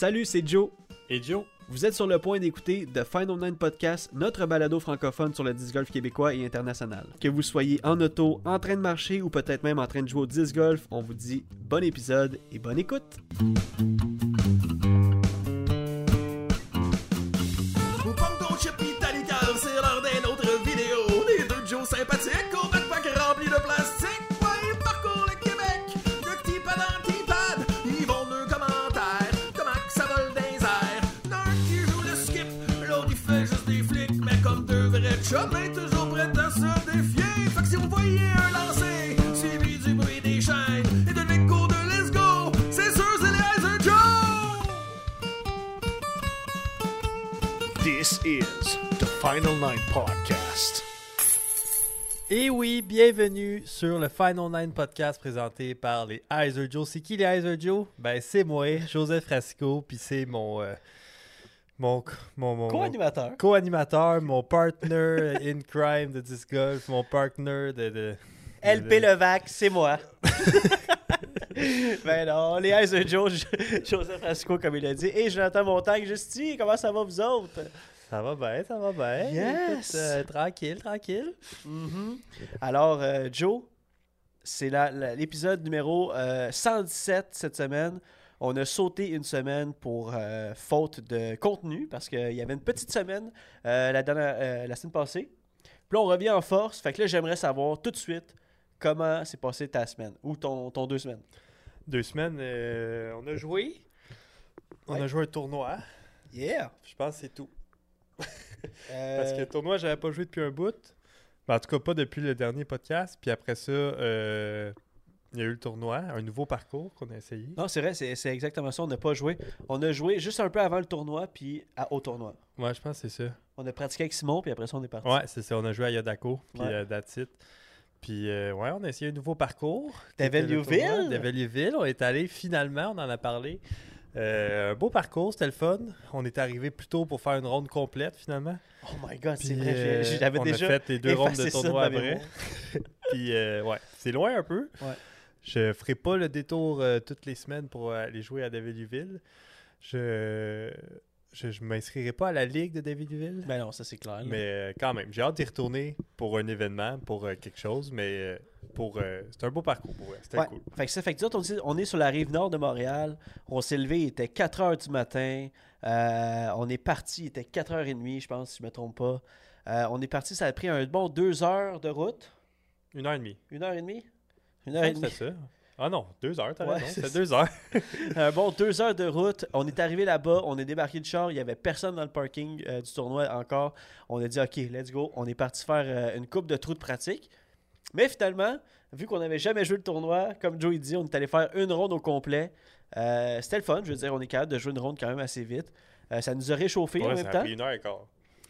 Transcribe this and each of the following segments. Salut, c'est Joe et Joe. Vous êtes sur le point d'écouter The Final Nine Podcast, notre balado francophone sur le disc golf québécois et international. Que vous soyez en auto, en train de marcher ou peut-être même en train de jouer au disc golf, on vous dit bon épisode et bonne écoute. Sympathique, au backpack rempli de plastique, ouais, ils parcourent le Québec, deux petits pads en petits pads, ils vont deux commentaires, comment que ça vole dans les airs, l'un qui joue le skip, l'autre il fait juste des flics, mais comme deux vrais chums, mais toujours prêts à se défier, fait que si vous voyez un lancer, suivi du bruit des chaînes, et de l'écho de Let's Go, c'est sûr c'est les HyzerJoes! This is the Final Nine Podcast. Et oui, bienvenue sur le Final Nine Podcast présenté par les HyzerJoes. C'est qui les HyzerJoes? Ben c'est moi, Joseph Frasco, puis c'est mon co-animateur. Co-animateur, mon partner in crime de disc golf, mon partner de LP Levac, c'est moi. Ben non, les HyzerJoes, Joseph Frasco comme il a dit, et Jonathan Montagne, juste ici, comment ça va vous autres? Ça va bien, ça va bien. Yes! Tranquille. Mm-hmm. Alors, Joe, c'est l'épisode numéro 117 cette semaine. On a sauté une semaine pour faute de contenu parce qu'il y avait une petite semaine la semaine passée. Puis là, on revient en force. Fait que là, j'aimerais savoir tout de suite comment s'est passée ta semaine ou ton 2 semaines. 2 semaines, on a joué. On a joué un tournoi. Yeah! Je pense que c'est tout. Parce que le tournoi, j'avais pas joué depuis un bout. Ben, en tout cas, pas depuis le dernier podcast. Puis après ça, il y a eu le tournoi, un nouveau parcours qu'on a essayé. Non, c'est vrai, c'est exactement ça. On n'a pas joué. On a joué juste un peu avant le tournoi, puis au tournoi. Ouais, je pense que c'est ça. On a pratiqué avec Simon, puis après ça, on est parti. Ouais, c'est ça. On a joué à Yodako, puis à Datit. Puis, ouais, on a essayé un nouveau parcours. Développuville. On est allé finalement, on en a parlé. Un beau parcours, c'était le fun. On est arrivé plus tôt pour faire une ronde complète finalement. Oh my god, puis, c'est vrai, j'avais déjà fait les 2 rondes de tournoi après. Puis ouais, c'est loin un peu. Ouais. Je ferai pas le détour toutes les semaines pour aller jouer à Développuville. Je m'inscrirai pas à la ligue de Développuville. Ben non, ça c'est clair. Mais quand même, j'ai hâte d'y retourner pour un événement, pour quelque chose, mais c'est un beau parcours pour eux. C'était cool. Fait que ça fait que on est sur la rive nord de Montréal. On s'est levé, il était 4h du matin. On est parti, il était 4h30, je pense, si je me trompe pas. On est parti, ça a pris un bon 2 heures de route. 1h30. 1h30? 1h30. C'est ça. Ah non, 2 heures, t'as raison, c'est 2 heures. Bon, 2 heures de route, on est arrivé là-bas, on est débarqué de char, il n'y avait personne dans le parking du tournoi encore. On a dit « Ok, let's go », on est parti faire une coupe de trous de pratique. Mais finalement, vu qu'on n'avait jamais joué le tournoi, comme Joe dit, on est allé faire une ronde au complet. C'était le fun, je veux dire, on est capable de jouer une ronde quand même assez vite. Ça nous a réchauffé en même temps. Ça a pris 1h15.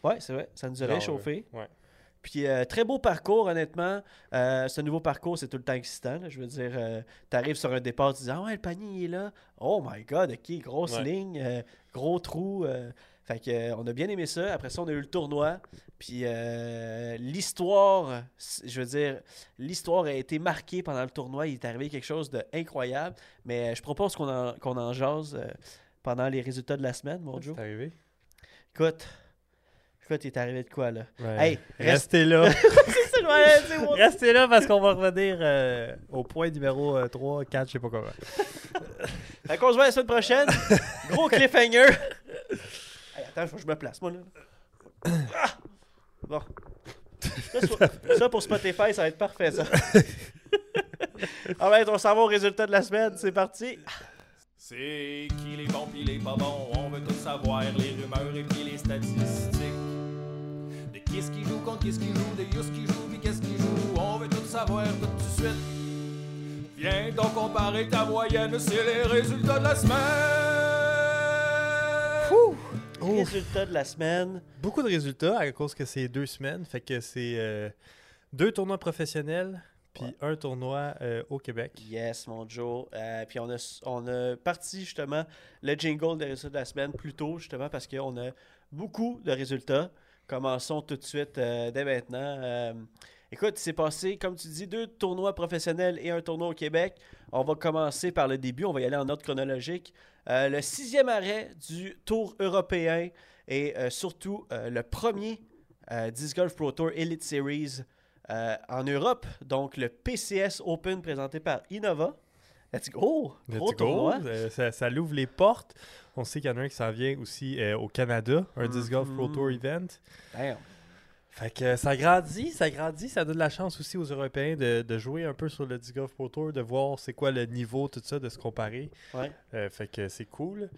Oui, c'est vrai, ça nous a réchauffé. Ouais. Puis, très beau parcours, honnêtement. Ce nouveau parcours, c'est tout le temps excitant. Là. Je veux dire, t'arrives sur un départ, tu dis « Ah ouais, le panier est là. Oh my God, OK, grosse ligne, gros trou. » Fait que, on a bien aimé ça. Après ça, on a eu le tournoi. Puis, l'histoire, je veux dire, l'histoire a été marquée pendant le tournoi. Il est arrivé quelque chose d'incroyable. Mais je propose qu'on en jase pendant les résultats de la semaine, mon Joe. C'est arrivé? Écoute, il est arrivé de quoi, là? Ouais. Hey, restez là! Restez là parce qu'on va revenir au point numéro 3, 4, je sais pas comment. Fait qu'on se voit la semaine prochaine. Gros cliffhanger! Hey, attends, faut que je me place, moi, là. Ah! Bon. Ça, pour Spotify, ça va être parfait, ça. Alright, on s'en va au résultat de la semaine. C'est parti! C'est qui les bons pis les pas bons? On veut tout savoir, les rumeurs et puis les statistiques. Qu'est-ce qui joue, contre qu'est-ce qui joue, de Yus qui joue, puis qu'est-ce qui joue, on veut tout savoir tout de suite. Viens donc comparer ta moyenne, c'est les résultats de la semaine! Ouh. Résultats de la semaine. Beaucoup de résultats à cause que c'est 2 semaines, fait que c'est 2 tournois professionnels, puis 1 tournoi au Québec. Yes, mon Joe. Puis on a parti justement le jingle des résultats de la semaine plus tôt, justement, parce qu'on a beaucoup de résultats. Commençons tout de suite dès maintenant. Écoute, il s'est passé, comme tu dis, 2 tournois professionnels et 1 tournoi au Québec. On va commencer par le début, on va y aller en ordre chronologique. Le 6e arrêt du Tour européen et surtout le premier Disc Golf Pro Tour Elite Series en Europe. Donc le PCS Open présenté par Innova. Let's go! Let's go! Ça l'ouvre les portes. On sait qu'il y en a un qui s'en vient aussi au Canada, un Disc Golf Pro Tour event. Damn! Fait que ça grandit, ça donne de la chance aussi aux Européens de jouer un peu sur le Disc Golf Pro Tour, de voir c'est quoi le niveau, tout ça, de se comparer. Ouais. Fait que c'est cool.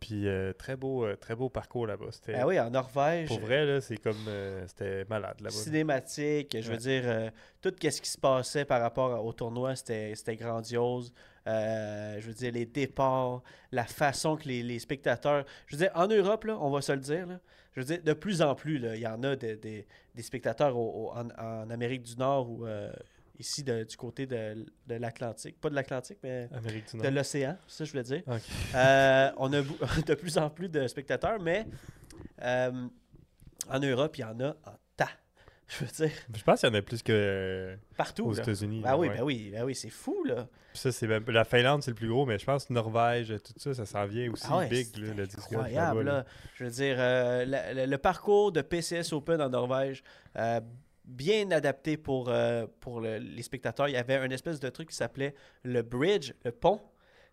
Puis très beau parcours là-bas. Ah oui, en Norvège. Pour vrai, là, c'est comme c'était malade là-bas. Cinématique, je veux dire, tout ce qui se passait par rapport au tournoi, c'était grandiose. Je veux dire, les départs, la façon que les spectateurs... Je veux dire, en Europe, là, on va se le dire, là, je veux dire, de plus en plus, là, il y en a des spectateurs en Amérique du Nord ou ici du côté de l'Atlantique. Pas de l'Atlantique, mais de l'océan, ça je voulais dire. Okay. On a de plus en plus de spectateurs, mais en Europe, il y en a en tas. Je veux dire. Je pense qu'il y en a plus que partout aux États-Unis. Ah oui, ben oui, c'est fou là. Puis ça, c'est la Finlande, c'est le plus gros, mais je pense Norvège, tout ça, ça s'en vient aussi big là, le discours. Incroyable là. Je veux dire, le parcours de PCS Open en Norvège, bien adapté pour les spectateurs. Il y avait un espèce de truc qui s'appelait le bridge, le pont.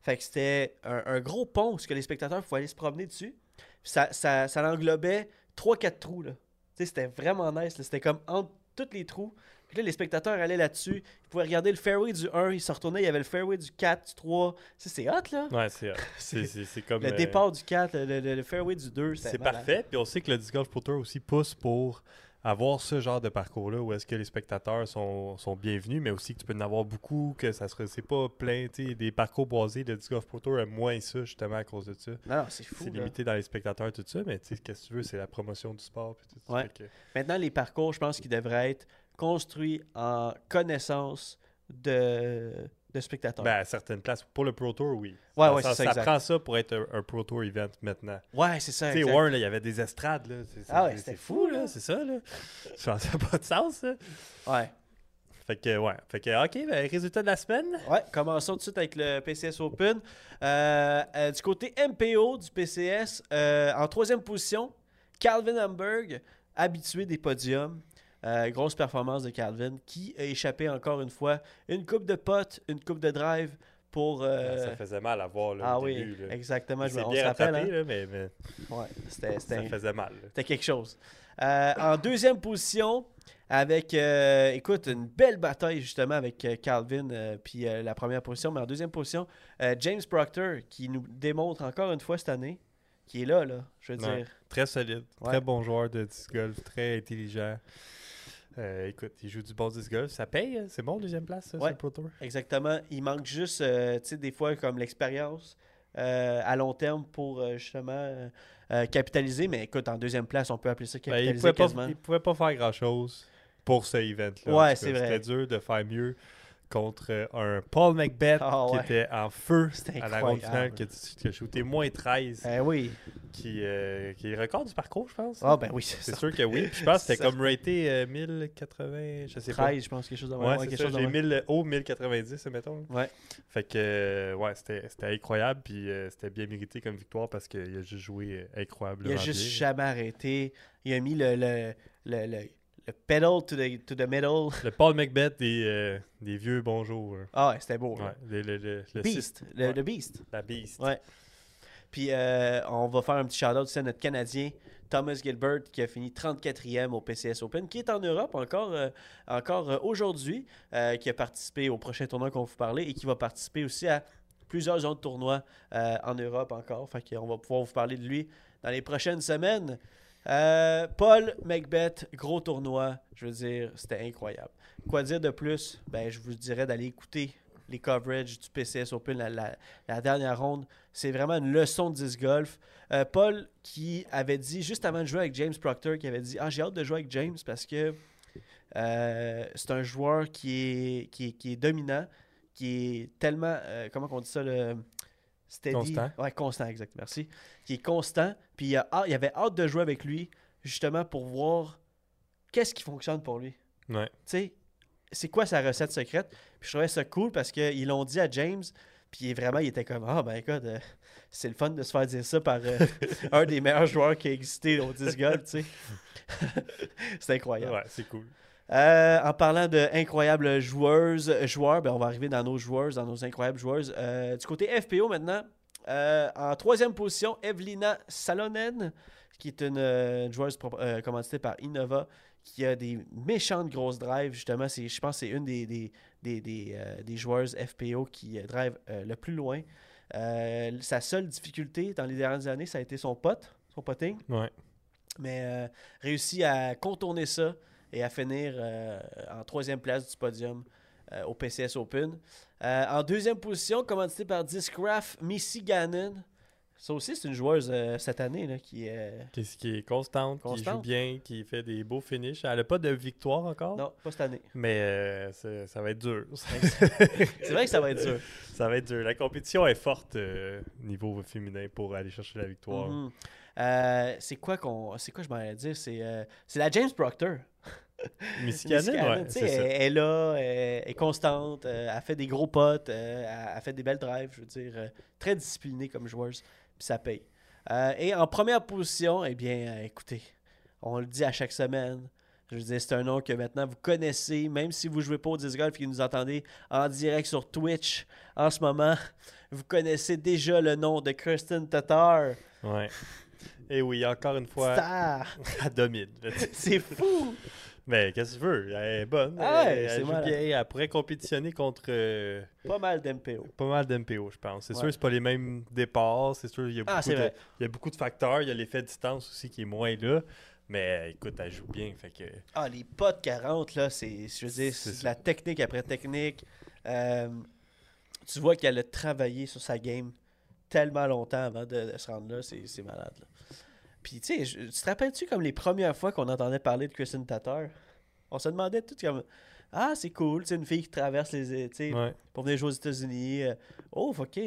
Fait que c'était un gros pont où les spectateurs pouvaient aller se promener dessus. Ça englobait 3-4 trous là. Tu sais, c'était vraiment nice. Là. C'était comme entre tous les trous. Puis là, les spectateurs allaient là-dessus. Ils pouvaient regarder le fairway du 1. Ils se retournaient. Il y avait le fairway du 4, du 3. Ça, c'est hot, là. Ouais, c'est hot. c'est comme... Le départ du 4, le fairway du 2. C'est parfait. Puis on sait que le Disc Golf Pro Tour aussi pousse pour avoir ce genre de parcours-là où est-ce que les spectateurs sont bienvenus, mais aussi que tu peux en avoir beaucoup, que ça serait, c'est pas plein, tu sais, des parcours boisés de Disc Golf Pro Tour, moins ça, justement, à cause de ça. Non, c'est fou. C'est limité dans les spectateurs, tout ça, mais tu sais, qu'est-ce que tu veux, c'est la promotion du sport. Puis tout, ouais. Maintenant, les parcours, je pense qu'ils devraient être construits en connaissance de spectateurs. Ben, à certaines places. Pour le Pro Tour, oui. Ouais, c'est ça, exact. Prend ça pour être un Pro Tour event maintenant. Ouais, c'est ça, exact. Tu sais, Warren, il y avait des estrades, là. C'était fou, là. C'est ça, là. Ça n'a pas de sens, ça. Ouais. Fait que, OK, ben, résultat de la semaine. Ouais, commençons tout de suite avec le PCS Open. Du côté MPO du PCS, en 3e position, Calvin Heimburg, habitué des podiums. Grosse performance de Calvin qui a échappé encore une fois une coupe de potes, une coupe de drive pour... Ça faisait mal à voir là, au début. Ah oui, exactement. C'est bien rattrapé, hein? Là, mais... Ouais, ça faisait mal. Là. C'était quelque chose. En 2e position, avec, écoute, une belle bataille justement avec Calvin, puis la première position, mais en 2e position, James Proctor qui nous démontre encore une fois cette année, qui est là, je veux dire. Très solide, très bon joueur de disc golf, très intelligent. Écoute, il joue du bon disc golf, ça paye, hein? C'est bon 2e place ça, sur le Pro Tour. Exactement, il manque juste, tu sais, des fois comme l'expérience à long terme pour justement capitaliser, mais écoute, en 2e place, on peut appeler ça capitaliser quasiment. Il pouvait pas faire grand-chose pour ce event-là. Ouais, c'est vrai. C'était dur de faire mieux contre un Paul McBeth qui était en feu à la ronde finale, qui a shooté moins 13. Oui. Qui est record du parcours, je pense. Ah ben oui, c'est sûr que oui. Je pense que c'était comme raté 1080, je sais pas. 13, je pense, quelque chose de moins. Ouais, quelque chose de j'ai 1000 haut, 1090, mettons. Ouais. Fait que, c'était incroyable, puis c'était bien mérité comme victoire parce qu'il a juste joué incroyable. Il a juste jamais arrêté. Il a mis le pedal to the metal. Le Paul McBeth des vieux bonjours. Ah ouais, c'était beau. Ouais. Le Beast. Le Beast. La Beast. Ouais. Puis on va faire un petit shout-out aussi à notre Canadien, Thomas Gilbert, qui a fini 34e au PCS Open, qui est en Europe encore aujourd'hui, qui a participé au prochain tournoi qu'on va vous parler et qui va participer aussi à plusieurs autres tournois en Europe encore. Fait qu'on va pouvoir vous parler de lui dans les prochaines semaines. Paul McBeth, gros tournoi, je veux dire, c'était incroyable. Quoi dire de plus? Ben, je vous dirais d'aller écouter les coverages du PCS Open, la dernière ronde. C'est vraiment une leçon de disc golf. Paul qui avait dit, juste avant de jouer avec James Proctor, qui avait dit « Ah, j'ai hâte de jouer avec James parce que c'est un joueur qui est dominant, qui est tellement, comment on dit ça, le... Steady. Constant. Ouais, constant, exact. Merci. Qui est constant. Puis il avait hâte de jouer avec lui, justement, pour voir qu'est-ce qui fonctionne pour lui. Ouais. Tu sais, c'est quoi sa recette secrète? Puis je trouvais ça cool parce qu'ils l'ont dit à James, puis vraiment, il était comme « Ah, oh, ben écoute, c'est le fun de se faire dire ça par un des meilleurs joueurs qui a existé au Disc Golf, tu sais. C'est incroyable. Ouais, c'est cool. En parlant d'incroyables joueurs, ben on va arriver dans nos joueuses, dans nos incroyables joueuses. Du côté FPO maintenant, en troisième position, Evelina Salonen, qui est une joueuse commanditée par Innova, qui a des méchantes grosses drives. Justement, je pense que c'est une des joueuses FPO qui drive le plus loin. Sa seule difficulté dans les dernières années, ça a été son putting. Ouais. Mais réussi à contourner ça et à finir en troisième place du podium au PCS Open. En deuxième position, commanditée par Discraft, Missy Gannon. Ça aussi, c'est une joueuse cette année là, qui est constante, qui joue bien, qui fait des beaux finishes. Elle n'a pas de victoire encore. Non, pas cette année. Mais ça va être dur. C'est vrai que ça va être dur. Ça va être dur. La compétition est forte niveau féminin pour aller chercher la victoire. Mm-hmm. C'est quoi je m'en allais dire? C'est la James Proctor. Missy Gannon, ouais, elle est là, elle est constante, elle fait des gros potes, elle fait des belles drives, je veux dire, très disciplinée comme joueuse, puis ça paye. Et en première position, eh bien, écoutez, on le dit à chaque semaine, je veux dire, c'est un nom que maintenant vous connaissez, même si vous ne jouez pas au disc golf et que nous entendez en direct sur Twitch en ce moment, vous connaissez déjà le nom de Kristin Tattar. Ouais. Et oui, encore une fois, Star. Elle domine. C'est fou! Mais qu'est-ce que tu veux? Elle est bonne. Ah ouais, elle joue bien. Elle pourrait compétitionner contre... Pas mal d'MPO, je pense. C'est sûr, c'est pas les mêmes départs. C'est sûr, il y a beaucoup de facteurs. Il y a l'effet distance aussi qui est moins là. Mais écoute, elle joue bien. Fait que... Ah, les potes 40, là, c'est de la technique après technique. Tu vois qu'elle a travaillé sur sa game tellement longtemps avant de se rendre là. C'est malade, là. Puis, tu sais, tu te rappelles-tu comme les premières fois qu'on entendait parler de Kristin Tattar? On se demandait tout comme « Ah, c'est cool, une fille qui traverse les... » pour venir jouer aux États-Unis. Oh, OK.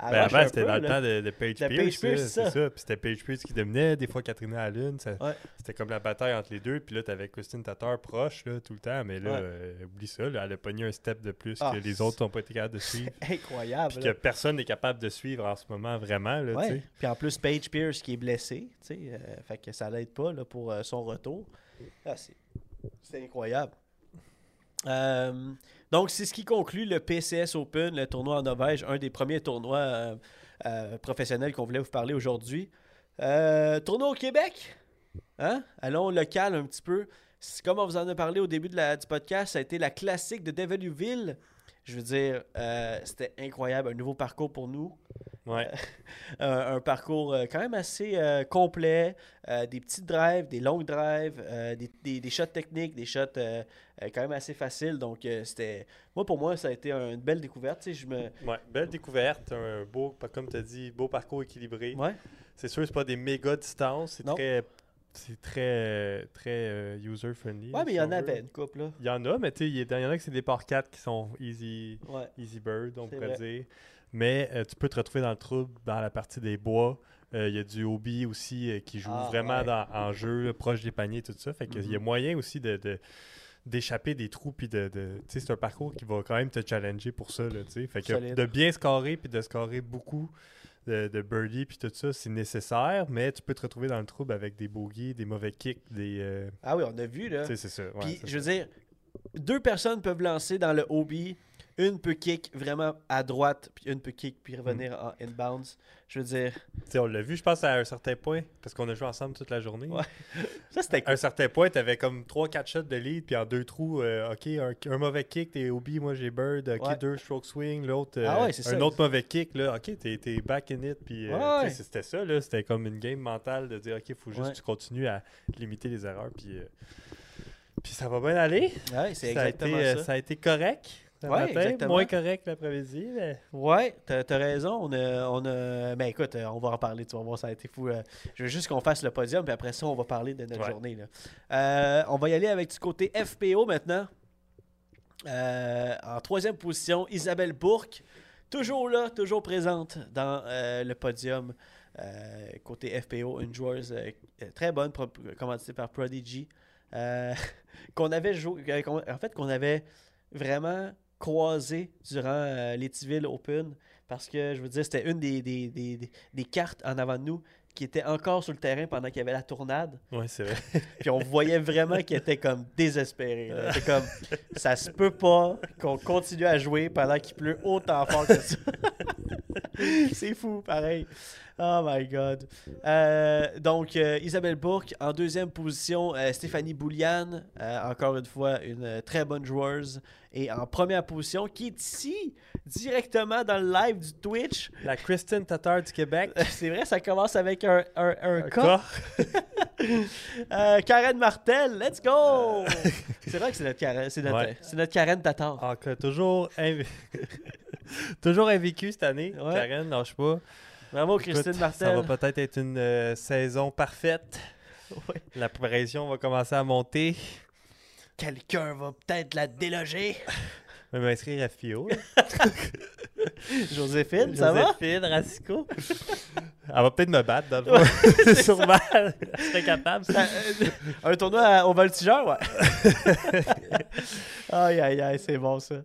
Avant, c'était dans le temps de Paige Pierce. C'est ça. Puis c'était Paige Pierce qui dominait, des fois Katrina Allen. Ouais. C'était comme la bataille entre les deux. Puis là, t'avais Kristin Tattar proche là, tout le temps. Mais là, oublie ça. Là, elle a pogné un step de plus que les autres n'ont pas été capables de suivre. Incroyable. Puis que personne n'est capable de suivre en ce moment, vraiment. Là, ouais. Puis en plus, Paige Pierce qui est blessée. Fait que ça l'aide pas là, pour son retour. Ah, c'est incroyable. Donc, c'est ce qui conclut le PCS Open, le tournoi en Norvège, un des premiers tournois professionnels qu'on voulait vous parler aujourd'hui. Tournoi au Québec, hein? Allons local un petit peu. Comme on vous en a parlé au début du podcast, ça a été la classique de Développuville. Je veux dire, c'était incroyable, un nouveau parcours pour nous. Ouais. Un parcours quand même assez complet, des petites drives, des longues drives, des shots techniques, des shots quand même assez faciles. Donc, pour moi, ça a été une belle découverte. Tu sais, belle découverte, un beau, comme tu as dit, beau parcours équilibré. Ouais. C'est sûr, c'est pas des méga distances, c'est très user-friendly. Ouais, mais il y en avait une couple, là. Il y en a, mais tu sais, il y en a que c'est des par 4 qui sont easy bird, on pourrait dire. Mais tu peux te retrouver dans le trouble dans la partie des bois. Il y a du hobby aussi qui joue vraiment en jeu, là, proche des paniers, tout ça. Fait qu'il y a moyen aussi d'échapper des trous. Puis c'est un parcours qui va quand même te challenger pour ça. Là, fait que de bien scorer puis de scorer beaucoup de birdie puis tout ça, c'est nécessaire, mais tu peux te retrouver dans le trouble avec des bogeys, des mauvais kicks, des... Ah oui, on a vu, là. Tu sais, c'est ça. Puis, je veux dire, deux personnes peuvent lancer dans le hobby. Une peut kick vraiment à droite, puis une peut kick, puis revenir en inbounds. Je veux dire... T'sais, on l'a vu, je pense, à un certain point, parce qu'on a joué ensemble toute la journée. Ouais. Ça, c'était cool. À un certain point, t'avais comme 3-4 shots de lead, puis en deux trous, un mauvais kick, t'es OB, moi j'ai bird, deux stroke swing, l'autre, autre mauvais kick, là, OK, t'es back in it, puis c'était ça, là, c'était comme une game mentale de dire, OK, il faut juste que tu continues à limiter les erreurs, puis ça va bien aller. Ouais, c'est exactement ça. Ça a été correct. Oui, exactement. Moins correct l'après-midi. Mais... Oui, t'as raison. Ben écoute, on va en parler. Tu vas voir, ça a été fou. Je veux juste qu'on fasse le podium, puis après ça, on va parler de notre journée. Là. On va y aller avec du côté FPO maintenant. En troisième position, Isabelle Bourque. Toujours là, toujours présente dans le podium. Côté FPO, une joueuse très bonne, commanditée par Prodigy. qu'on avait joué, qu'on avait vraiment croisé durant l'Étiville Open, parce que, je veux dire, c'était une des cartes en avant de nous qui était encore sur le terrain pendant qu'il y avait la tournade. Oui, c'est vrai. Puis on voyait vraiment qu'il était comme désespéré. C'est comme, ça se peut pas qu'on continue à jouer pendant qu'il pleut autant fort que ça. C'est fou, pareil. Oh my God. Donc, Isabelle Bourque en deuxième position, Stéphanie Bouliane, encore une fois une très bonne joueuse. Et en première position, qui est ici, directement dans le live du Twitch, la Kristin Tattar du Québec. C'est vrai, ça commence avec un cas. Karen Martel, let's go! C'est vrai que c'est notre Karen Tattar. Ah, toujours invaincue cette année, ouais. Karen, lâche pas. Bravo, Kristin Martel. Ça va peut-être être une saison parfaite. Ouais. La progression va commencer à monter. Quelqu'un va peut-être la déloger. Je vais m'inscrire à Fio. Joséphine, ça va? Joséphine Rasco. Elle va peut-être me battre dans le fond. Ouais, c'est sûrement. Elle serait capable. Un tournoi au voltigeur, ouais. Aïe, aïe, aïe, c'est bon ça.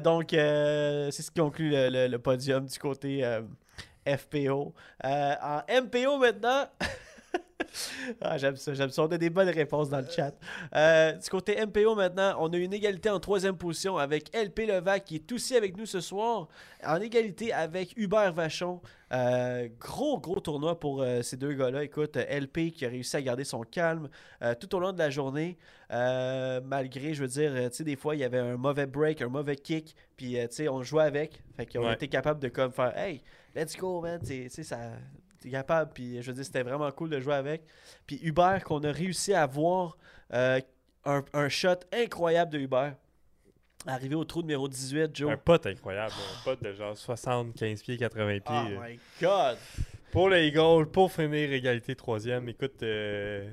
Donc, c'est ce qui conclut le podium du côté FPO. En MPO maintenant. Ah, j'aime ça. On a des bonnes réponses dans le chat. Du côté MPO maintenant, on a une égalité en troisième position avec LP Levac qui est aussi avec nous ce soir. En égalité avec Hubert Vachon. Gros tournoi pour ces deux gars-là. Écoute, LP qui a réussi à garder son calme tout au long de la journée. Malgré, je veux dire, tu sais, des fois, il y avait un mauvais break, un mauvais kick. Puis, tu sais, on jouait avec. Fait qu'on était capable de comme faire « Hey, let's go, man! » Tu sais, ça... capable, puis je veux dire, c'était vraiment cool de jouer avec. Puis Hubert, qu'on a réussi à voir un shot incroyable de Hubert. Arrivé au trou numéro 18, Joe. Un pote incroyable, un pote de genre 75 pieds, 80 pieds. Oh my God! Pour le Eagle, pour finir égalité troisième. Écoute, le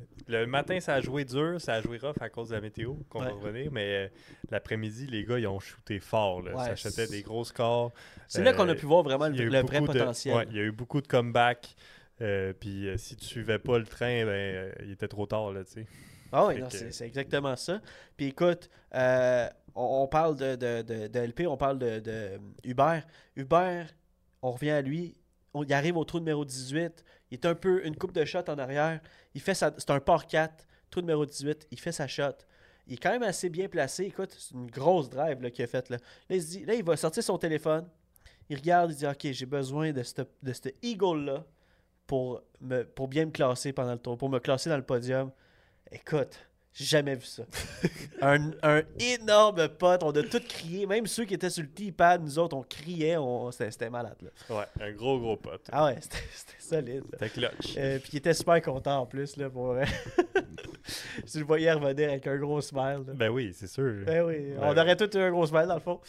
matin, ça a joué dur, ça a joué rough à cause de la météo, qu'on va revenir, mais l'après-midi, les gars, ils ont shooté fort. Là. Ouais, ça achetait des gros scores. C'est là qu'on a pu voir vraiment le vrai potentiel. Il y a eu beaucoup de comebacks. Puis si tu suivais pas le train, il était trop tard, là, tu sais. Ah oui, c'est exactement ça. Puis écoute, on parle de LP, on parle de Hubert. Hubert, on revient à lui. Il arrive au trou numéro 18. Il est un peu une coupe de shot en arrière. C'est un par 4. Trou numéro 18. Il fait sa shot. Il est quand même assez bien placé. Écoute, c'est une grosse drive là, qu'il a faite. Là, il va sortir son téléphone. Il regarde. Il dit « Ok, j'ai besoin de ce Eagle-là pour bien me classer pendant le tour, pour me classer dans le podium. » Écoute, j'ai jamais vu ça. un énorme pote. On a tous crié. Même ceux qui étaient sur le T-pad, nous autres, on criait. C'était malade. Là. Ouais, un gros pote. Ah ouais, c'était solide. C'était clutch. Puis il était super content en plus. Là, pour tu le voyais revenir avec un gros smile. Là. Ben oui, c'est sûr. Ben oui, on aurait tous eu un gros smile dans le fond.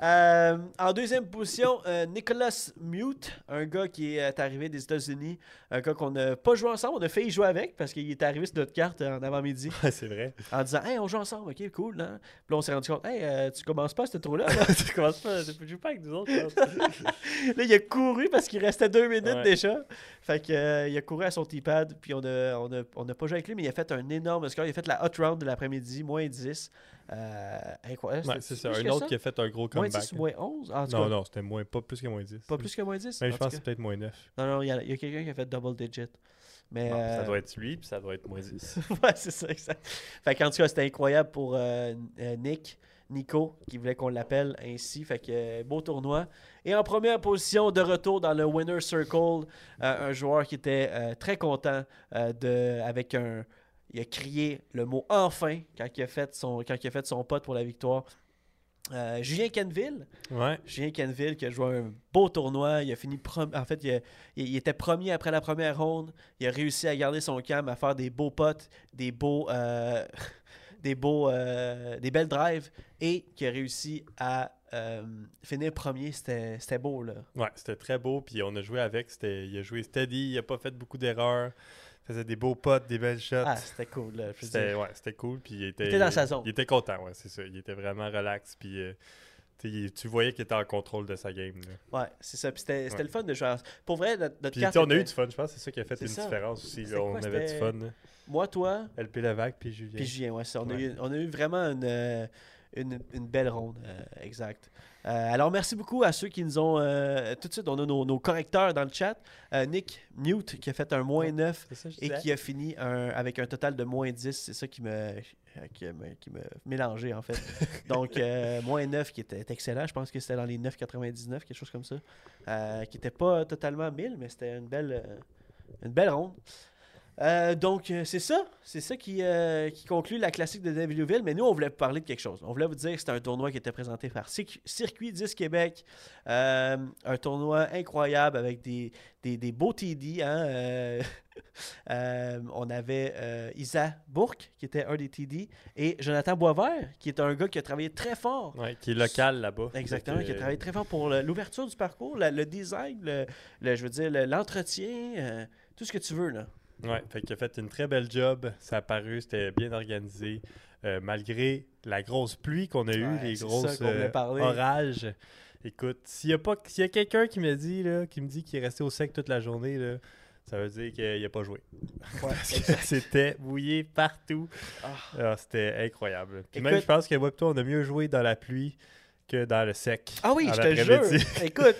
En deuxième position, Nicolas Mute, un gars qui est arrivé des États-Unis, un gars qu'on n'a pas joué ensemble, on a failli jouer avec parce qu'il est arrivé sur notre carte en avant-midi. Ouais, c'est vrai. En disant « Hey, on joue ensemble, ok, cool. » Hein? Puis là, on s'est rendu compte « Hey, tu commences pas ce trou-là. » Tu commences pas, tu joues pas avec nous autres. Là, il a couru parce qu'il restait 2 minutes déjà. Fait qu'il a couru à son T-pad, puis on a pas joué avec lui, mais il a fait un énorme score. Il a fait la hot round de l'après-midi, moins 10. Incroyable. Ouais, c'est ça. Un autre qui a fait un gros comeback. Moins 10 ou moins 11? Non, c'était pas plus que moins 10. Pas plus que moins 10? Mais je pense que c'est peut-être moins 9. Non, il y a quelqu'un qui a fait double digit. Mais, ça doit être lui, puis ça doit être moins 10. Ouais, c'est ça, exact. Fait qu'en tout cas, c'était incroyable pour Nico, qui voulait qu'on l'appelle ainsi. Fait que beau tournoi. Et en première position, de retour dans le Winner Circle, un joueur qui était très content avec un... Il a crié le mot « enfin » quand il a fait son pote pour la victoire. Julien Quenneville. Ouais. Julien Quenneville qui a joué un beau tournoi. Il a fini il était premier après la première ronde. Il a réussi à garder son calme, à faire des beaux potes, des belles drives et qui a réussi à finir premier. C'était beau là. Ouais, c'était très beau. Puis on a joué avec. Il a joué steady. Il a pas fait beaucoup d'erreurs. Faisait des beaux potes, des belles shots. Ah, c'était cool. Là, c'était cool. Puis il était dans sa zone. Il était content, ouais, c'est ça. Il était vraiment relax. Puis Tu voyais qu'il était en contrôle de sa game. Là. Ouais, c'est ça. Puis c'était le fun de jouer. Pour vrai, notre carte... on a eu du fun, je pense. C'est ça qui a fait une différence aussi. Là, on avait du fun. Là. Moi, toi... LP Levac, puis Julien. Puis Julien, ouais, ça. On a eu vraiment une belle ronde. Exact. Alors, merci beaucoup à ceux qui nous ont... tout de suite, on a nos correcteurs dans le chat. Nick Mute, qui a fait un -9 et qui a fini avec un total de -10. C'est ça qui me mélangeait, en fait. Donc, -9 qui était excellent. Je pense que c'était dans les 9,99, quelque chose comme ça. Qui n'était pas totalement 1000, mais c'était une belle ronde. Donc, c'est ça. C'est ça qui conclut la classique de Développuville. Mais nous, on voulait vous parler de quelque chose. On voulait vous dire que c'était un tournoi qui était présenté par Circuit 10 Québec. Un tournoi incroyable avec des beaux TD. Hein? On avait Isabelle Bourque, qui était un des TD, et Jonathan Boisvert, qui est un gars qui a travaillé très fort. Oui, qui est local là-bas. Exactement, qui a travaillé très fort pour l'ouverture du parcours, le design, je veux dire, l'entretien, tout ce que tu veux, là. Oui, il a fait une très belle job. Ça a paru, c'était bien organisé. Malgré la grosse pluie qu'on a eue, les grosses orages. Écoute, s'il y a quelqu'un qui me dit qu'il est resté au sec toute la journée, là, ça veut dire qu'il n'a pas joué. Ouais, c'était mouillé partout. Ah. C'était incroyable. Puis écoute, même, je pense que moi et toi, on a mieux joué dans la pluie que dans le sec. Ah oui, je te jure. Écoute,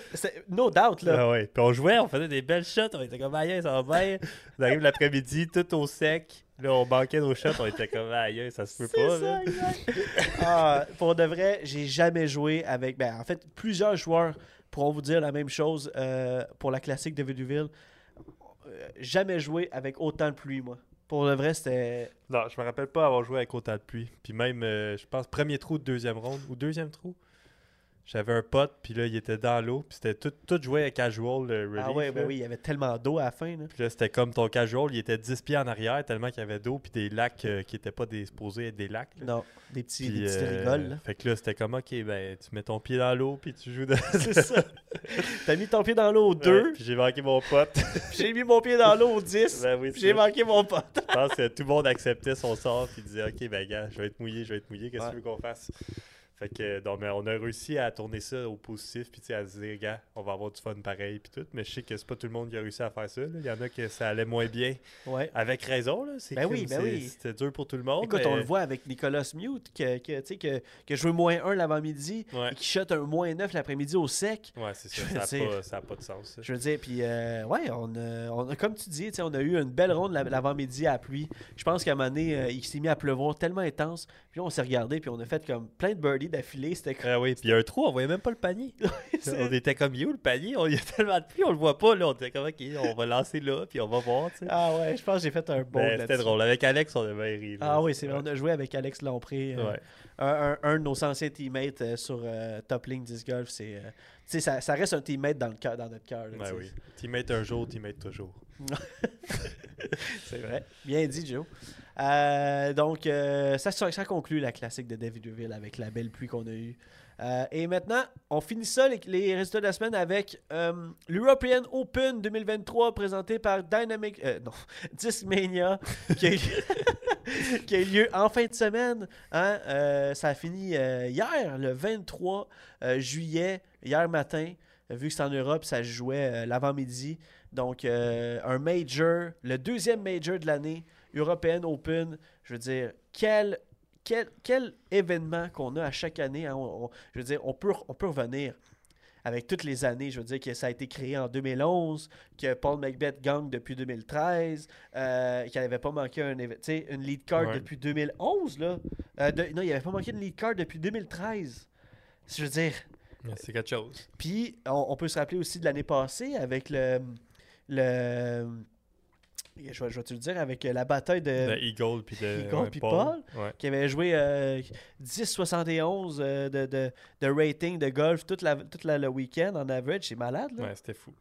no doubt, là. Ah ouais. Puis on jouait, on faisait des belles shots, on était comme « aïe, ça va bien ». On arrive l'après-midi, tout au sec. Là, on banquait nos shots, on était comme « aïe, ça se peut pas ». C'est ça, pour de vrai, j'ai jamais joué avec... Ben, en fait, plusieurs joueurs pourront vous dire la même chose pour la classique de Développuville. Jamais joué avec autant de pluie, moi. Pour le vrai, c'était... Non, je me rappelle pas avoir joué avec autant de pluie. Puis même, je pense, premier trou de deuxième ronde ou deuxième trou. J'avais un pote, puis là, il était dans l'eau, puis c'était tout joué à casual relief. Ah ouais, ben oui, il y avait tellement d'eau à la fin. Puis là, c'était comme ton casual, il était 10 pieds en arrière tellement qu'il y avait d'eau, puis des lacs qui n'étaient pas supposés être des lacs. Là. Non, des petits rigoles. Fait que là, c'était comme, OK, ben tu mets ton pied dans l'eau, puis tu joues dans... C'est ça. T'as mis ton pied dans l'eau au 2. Ouais, puis j'ai manqué mon pote. Puis j'ai mis mon pied dans l'eau au 10, ben oui, puis j'ai manqué mon pote. Je pense que tout le monde acceptait son sort, puis disait, OK, ben gars, je vais être mouillé, qu'est-ce que tu veux qu'on fasse? Fait que donc, on a réussi à tourner ça au positif, puis à se dire, gars, on va avoir du fun pareil, puis tout. Mais je sais que c'est pas tout le monde qui a réussi à faire ça. Il y en a que ça allait moins bien. Ouais. Avec raison, là. Ben oui. C'était dur pour tout le monde. Écoute, mais... on le voit avec Nicolas Mute, qui a joué -1 l'avant-midi, et qui shot un -9 l'après-midi au sec. Ouais, c'est ça. Ça n'a pas de sens. Ça. Je veux dire, puis, on a, comme tu dis, on a eu une belle ronde l'avant-midi à la pluie. Je pense qu'à un moment donné, il s'est mis à pleuvoir tellement intense. Puis on s'est regardé, puis on a fait comme plein de birdies d'affilée, c'était comme... Ah oui, puis il y a un trou, on voyait même pas le panier. On était comme, yo, le panier, il y a tellement de pluie, on le voit pas, là. On était comme, OK, on va lancer là, puis on va voir, tu sais. Ah ouais, je pense que j'ai fait un bon. C'était drôle. Avec Alex, on avait ri. Ah oui, c'est vrai, on a joué avec Alex Lemprière, un de nos anciens teammates sur Top Link Disc Golf. Ça reste un teammate dans le cœur, dans notre cœur. Ben oui, teammate un jour, teammate toujours. C'est vrai. Bien dit, Joe. Donc, ça conclut la classique de Développuville avec la belle pluie qu'on a eue. Et maintenant, on finit ça, les résultats de la semaine, avec l'European Open 2023 présenté par Discmania qui a eu lieu en fin de semaine. Hein? Ça a fini hier, le 23 juillet, hier matin. Vu que c'est en Europe, ça se jouait l'avant-midi. Donc, un major, le deuxième major de l'année. European Open, je veux dire, quel événement qu'on a à chaque année, hein, je veux dire, on peut revenir avec toutes les années, je veux dire que ça a été créé en 2011, que Paul McBeth gagne depuis 2013, qu'il n'avait pas manqué une lead card depuis 2011, là. Non, il n'avait pas manqué une lead card depuis 2013, je veux dire. C'est quelque chose. Puis, on peut se rappeler aussi de l'année passée avec je vais te le dire, avec la bataille de Eagle puis Paul. Qui avait joué 10,71 de rating de golf tout le week-end en average. C'est malade, là. Ouais, c'était fou.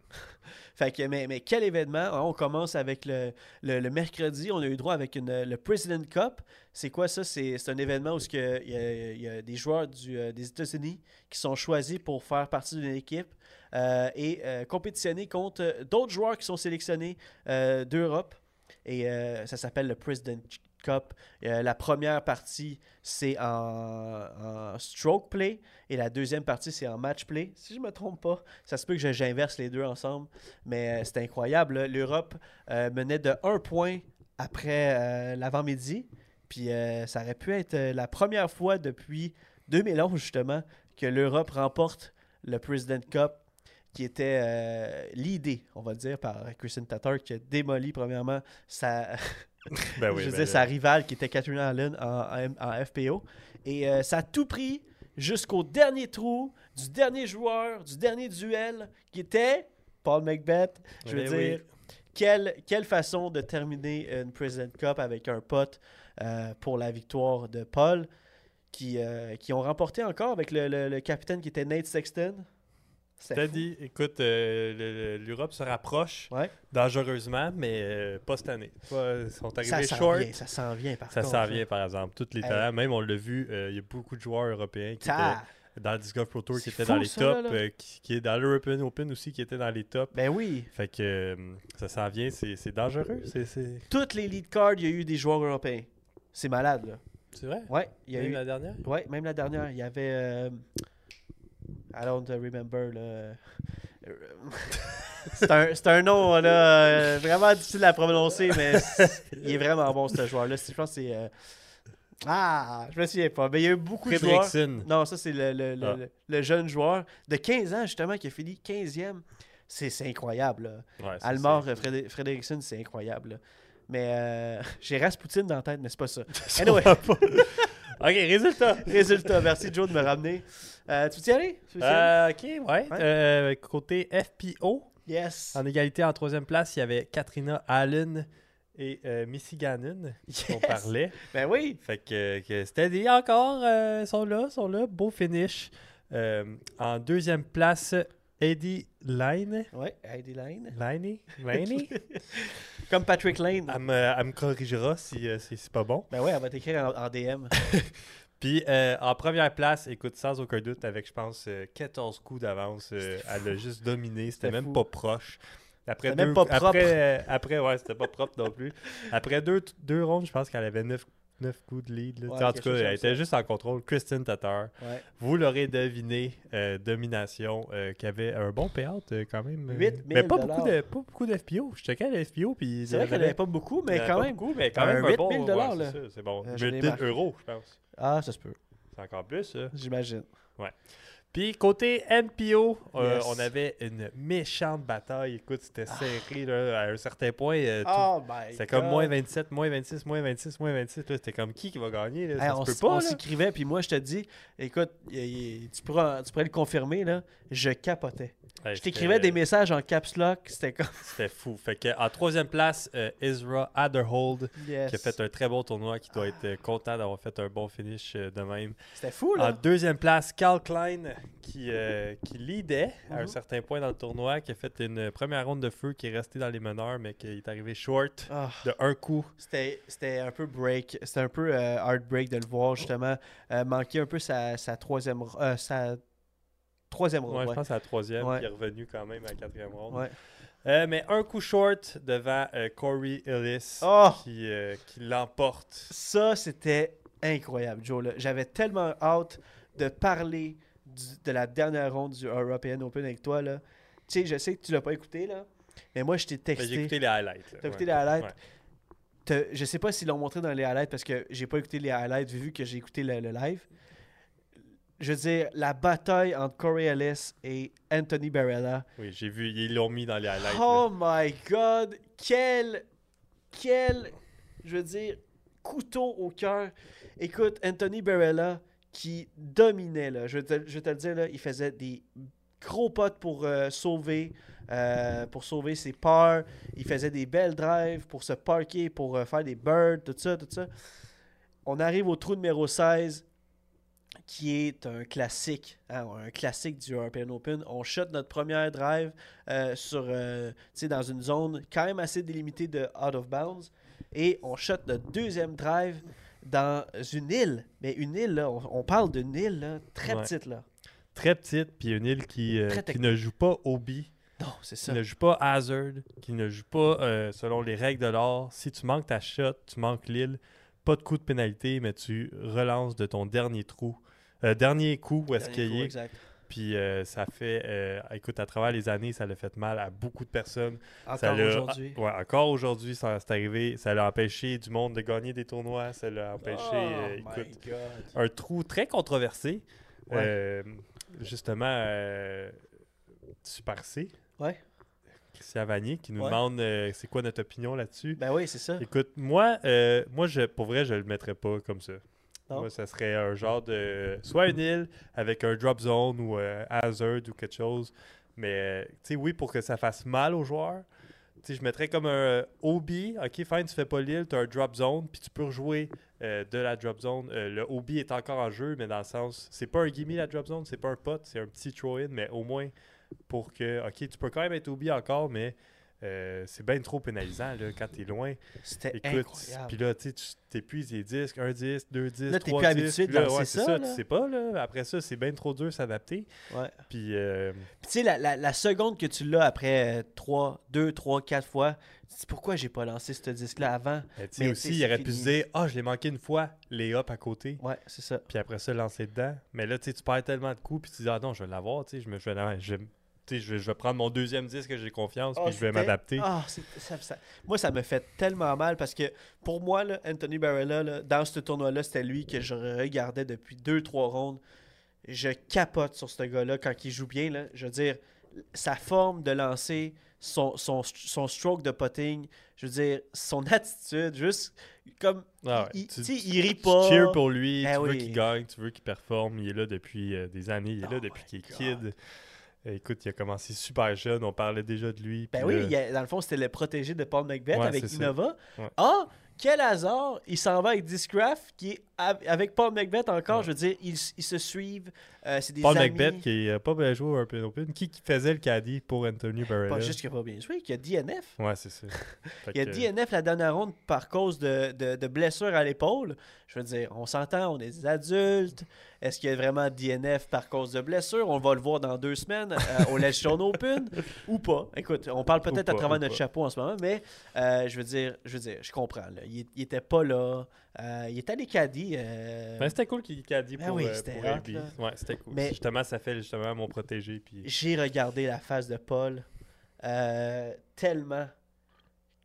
Fait que, mais quel événement. On commence avec le mercredi. On a eu droit avec le President Cup. C'est quoi ça? C'est un événement où il y a des joueurs des États-Unis qui sont choisis pour faire partie d'une équipe. Et compétitionner contre d'autres joueurs qui sont sélectionnés d'Europe. Et ça s'appelle le President Cup. La première partie, c'est en stroke play et la deuxième partie, c'est en match play. Si je ne me trompe pas, ça se peut que j'inverse les deux ensemble, mais c'était incroyable. L'Europe menait de 1 point après l'avant-midi, puis ça aurait pu être la première fois depuis 2011, justement, que l'Europe remporte le President's Cup, qui était l'idée, on va dire, par Kristin Tattar, qui a démoli premièrement sa, sa rivale, qui était Katrina Allen en FPO. Et ça a tout pris jusqu'au dernier trou du dernier joueur, du dernier duel, qui était Paul McBeth. Je veux dire, quelle façon de terminer une President's Cup avec un putt pour la victoire de Paul, qui ont remporté encore avec le capitaine qui était Nate Sexton. T'as dit, écoute, l'Europe se rapproche dangereusement, mais pas cette année. Ils sont arrivés short. Ça s'en vient, par exemple. Toutes les talents, même on l'a vu, il y a beaucoup de joueurs européens qui étaient dans le Disc Golf Pro Tour, qui étaient dans les tops, qui est dans l'European Open aussi, qui était dans les tops. Ben oui. Fait que ça s'en vient, c'est dangereux. Toutes les lead cards, il y a eu des joueurs européens. C'est malade, là. C'est vrai? Oui. Même la dernière? Oui, même la dernière. Il y avait... I don't remember, là. c'est un nom là, vraiment difficile à prononcer, mais il est vraiment bon, ce joueur-là. Je pense que c'est... je me souviens pas. Mais il y a eu beaucoup de joueurs. Non, ça, c'est le jeune joueur de 15 ans, justement, qui a fini 15e. C'est incroyable. Ouais, Almer Fredriksson, c'est incroyable. Là. Mais j'ai Rasputin dans la tête, mais c'est pas ça. Anyway. OK, résultat. Merci, Joe, de me ramener. Tu veux y aller? OK, ouais. Côté FPO, yes. En égalité en troisième place, il y avait Katrina Allen et Missy Gannon dont on parlait. Ben oui! Fait que c'était des encore, sont là, beau finish. En deuxième place, Eddie Lane. Oui, Eddie Lane. Laney. Comme Patrick Lane. Elle me corrigera si c'est pas bon. Ben oui, elle va t'écrire en DM. Puis en première place, écoute, sans aucun doute, avec, je pense, 14 coups d'avance, elle a juste dominé. C'était même fou. Pas proche. Après c'était même pas propre. Après, ouais, c'était pas propre non plus. Après deux rondes, je pense qu'elle avait 9 coups de lead. Ouais, en tout cas, elle était juste en contrôle. Kristin Tattar, vous l'aurez deviné, domination, qui avait un bon payout quand même. 8 000 $. Mais pas beaucoup de FPO. Je checkais le FPO. Puis c'est vrai qu'elle n'avait pas beaucoup, mais quand même. Beaucoup, mais quand même un bon. 8 000 $, là. C'est bon. 8 000 €, je pense. Ah, ça se peut. C'est encore plus, ça. J'imagine. Ouais. Puis côté MPO, on avait une méchante bataille. Écoute, c'était serré là, à un certain point. C'était comme -27, -26, -26. Là, c'était comme qui va gagner? Là? Hey, ça se peut pas, on s'écrivait, puis moi, je te dis, écoute, tu pourrais le confirmer, là, je capotais. Ouais, je t'écrivais des messages en caps lock. C'était comme... C'était fou. Fait que, en troisième place, Ezra Adderhold, qui a fait un très bon tournoi, qui doit être content d'avoir fait un bon finish de même. C'était fou, là. En deuxième place, Cal Klein, qui leadait à un certain point dans le tournoi, qui a fait une première ronde de feu, qui est restée dans les meneurs, mais qui est arrivé short de un coup. C'était un peu break, c'était un peu hard break de le voir, justement. Manquer un peu sa troisième ronde. Je pense à la troisième, qui est revenu quand même à la quatrième ronde. Ouais. Mais un coup short devant Corey Ellis, qui l'emporte. Ça, c'était incroyable, Joe. Là. J'avais tellement hâte de parler de la dernière ronde du European Open avec toi, là. Tu sais, je sais que tu l'as pas écouté, là, mais moi, je t'ai texté. J'ai écouté les highlights. T'as écouté les highlights? Ouais. Je sais pas s'ils l'ont montré dans les highlights, parce que j'ai pas écouté les highlights vu que j'ai écouté le live. Je veux dire, la bataille entre Corey Ellis et Anthony Barela. Oui, j'ai vu, ils l'ont mis dans les highlights. Oh my God! Quel, je veux dire, couteau au cœur. Écoute, Anthony Barela, qui dominait, là. Je vais te le dire, là, il faisait des gros potes pour sauver ses pars. Il faisait des belles drives pour se parker, pour faire des birds, tout ça. On arrive au trou numéro 16, qui est un classique du European Open. On shot notre première drive dans une zone quand même assez délimitée de out of bounds, et on shot notre deuxième drive dans une île, mais une île, là, on parle d'une île là, très petite. Là. Très petite, puis une île qui ne joue pas au bi. Non, c'est ça. Qui ne joue pas hazard, qui ne joue pas selon les règles de l'art. Si tu manques ta shot, tu manques l'île. pas de coup de pénalité, mais tu relances de ton dernier trou, dernier coup où est-ce qu'il est. Puis ça fait, écoute, à travers les années, ça l'a fait mal à beaucoup de personnes. Encore aujourd'hui. Ouais, encore aujourd'hui, c'est arrivé. Ça l'a empêché du monde de gagner des tournois. Ça l'a empêché, écoute, un trou très controversé. Ouais. Justement, Super C. Ouais. Christian Vanier qui nous demande c'est quoi notre opinion là-dessus. Ben oui, c'est ça. Écoute, moi pour vrai, je le mettrais pas comme ça. Non. Moi, ça serait un genre de... Soit une île avec un drop zone ou hazard ou quelque chose. Mais, tu sais, oui, pour que ça fasse mal aux joueurs. Tu sais, je mettrais comme un OB. OK, fine, tu fais pas l'île, tu as un drop zone, puis tu peux rejouer de la drop zone. Le OB est encore en jeu, mais dans le sens... C'est pas un gimme, la drop zone, c'est pas un pot, c'est un petit throw-in, mais au moins pour que... OK, tu peux quand même être OB encore, mais... c'est bien trop pénalisant là, quand t'es loin. C'était incroyable. Puis là, tu t'épuises les disques, un disque, deux disques, là, trois disques. Là, t'es plus habitué de lancer ça. Tu sais pas, là. Après ça, c'est bien trop dur de s'adapter. Ouais. Puis, tu sais, la seconde que tu l'as après 2, 3, 4 fois, tu dis pourquoi j'ai pas lancé ce disque-là avant. Mais tu sais aussi, il aurait pu se dire, ah, je l'ai manqué une fois, les hops à côté. Ouais, c'est ça. Puis après ça, lancer dedans. Mais là, tu sais, tu perds tellement de coups, puis tu dis, ah non, je vais l'avoir, tu sais, je vais prendre mon deuxième disque que j'ai confiance, puis je vais m'adapter. Moi, ça me fait tellement mal parce que pour moi, là, Anthony Barela, là, dans ce tournoi-là, c'était lui que je regardais depuis 2-3 rondes. Je capote sur ce gars-là quand il joue bien. Là. Je veux dire, sa forme de lancer, son stroke de putting, je veux dire, son attitude, juste comme... il rit pas. Tu cheers pour lui, veux qu'il gagne, tu veux qu'il performe. Il est là depuis des années, il est là depuis qu'il est kid. Écoute, il a commencé super jeune, on parlait déjà de lui. Ben oui, dans le fond, c'était le protégé de Paul McBeth avec Innova. Ouais. Ah, quel hasard, il s'en va avec Discraft, qui est avec Paul McBeth encore. Ouais. Je veux dire, ils se suivent, c'est des Paul amis. Paul McBeth qui n'a pas bien joué au European Open, qui faisait le caddie pour Anthony Barela. Pas juste qu'il n'a pas bien joué, qu'il a DNF. Ouais, c'est ça. Il a DNF la dernière ronde par cause de blessure à l'épaule. Je veux dire, on s'entend, on est des adultes. Est-ce qu'il y a vraiment DNF par cause de blessure? On va le voir dans 2 semaines au Mission Open ou pas. Écoute, on parle peut-être à travers notre chapeau en ce moment, mais je veux dire, je comprends. Là. Il était pas là. Il était allé caddie. Ben, c'était cool qu'il caddie pour LP. Ouais, c'était cool. Mais justement, ça fait justement mon protégé. Puis... J'ai regardé la face de Paul tellement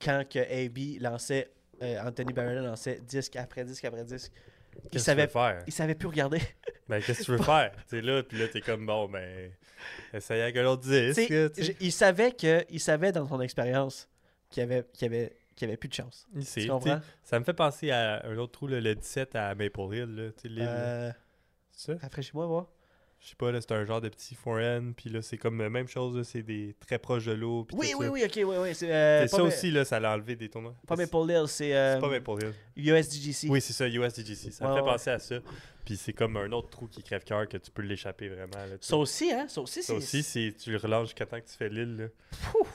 quand que AB lançait, Anthony Barela lançait disque après disque après disque. Il savait plus regarder. Ben, qu'est-ce que tu veux faire? T'es là, puis là, t'es comme, bon, ben, essaye avec l'autre disque. Il savait dans son expérience qu'il y avait plus de chance. Tu comprends? Ça me fait penser à un autre trou, le 17 à Maple Hill. Là, c'est ça? Après chez moi, voir. Je sais pas, là, c'est un genre de petit foreign, puis là, c'est comme la même chose, là, c'est des très proches de l'eau. Oui, ok. Ça l'a enlevé des tournois. Pas Maple Hill, c'est pas Maple Hill. USDGC. Oui, c'est ça, USDGC. Ça me fait penser à ça. Puis c'est comme un autre trou qui crève cœur que tu peux l'échapper vraiment. Là, ça aussi, hein? Ça aussi, tu le relances jusqu'à temps que tu fais l'île.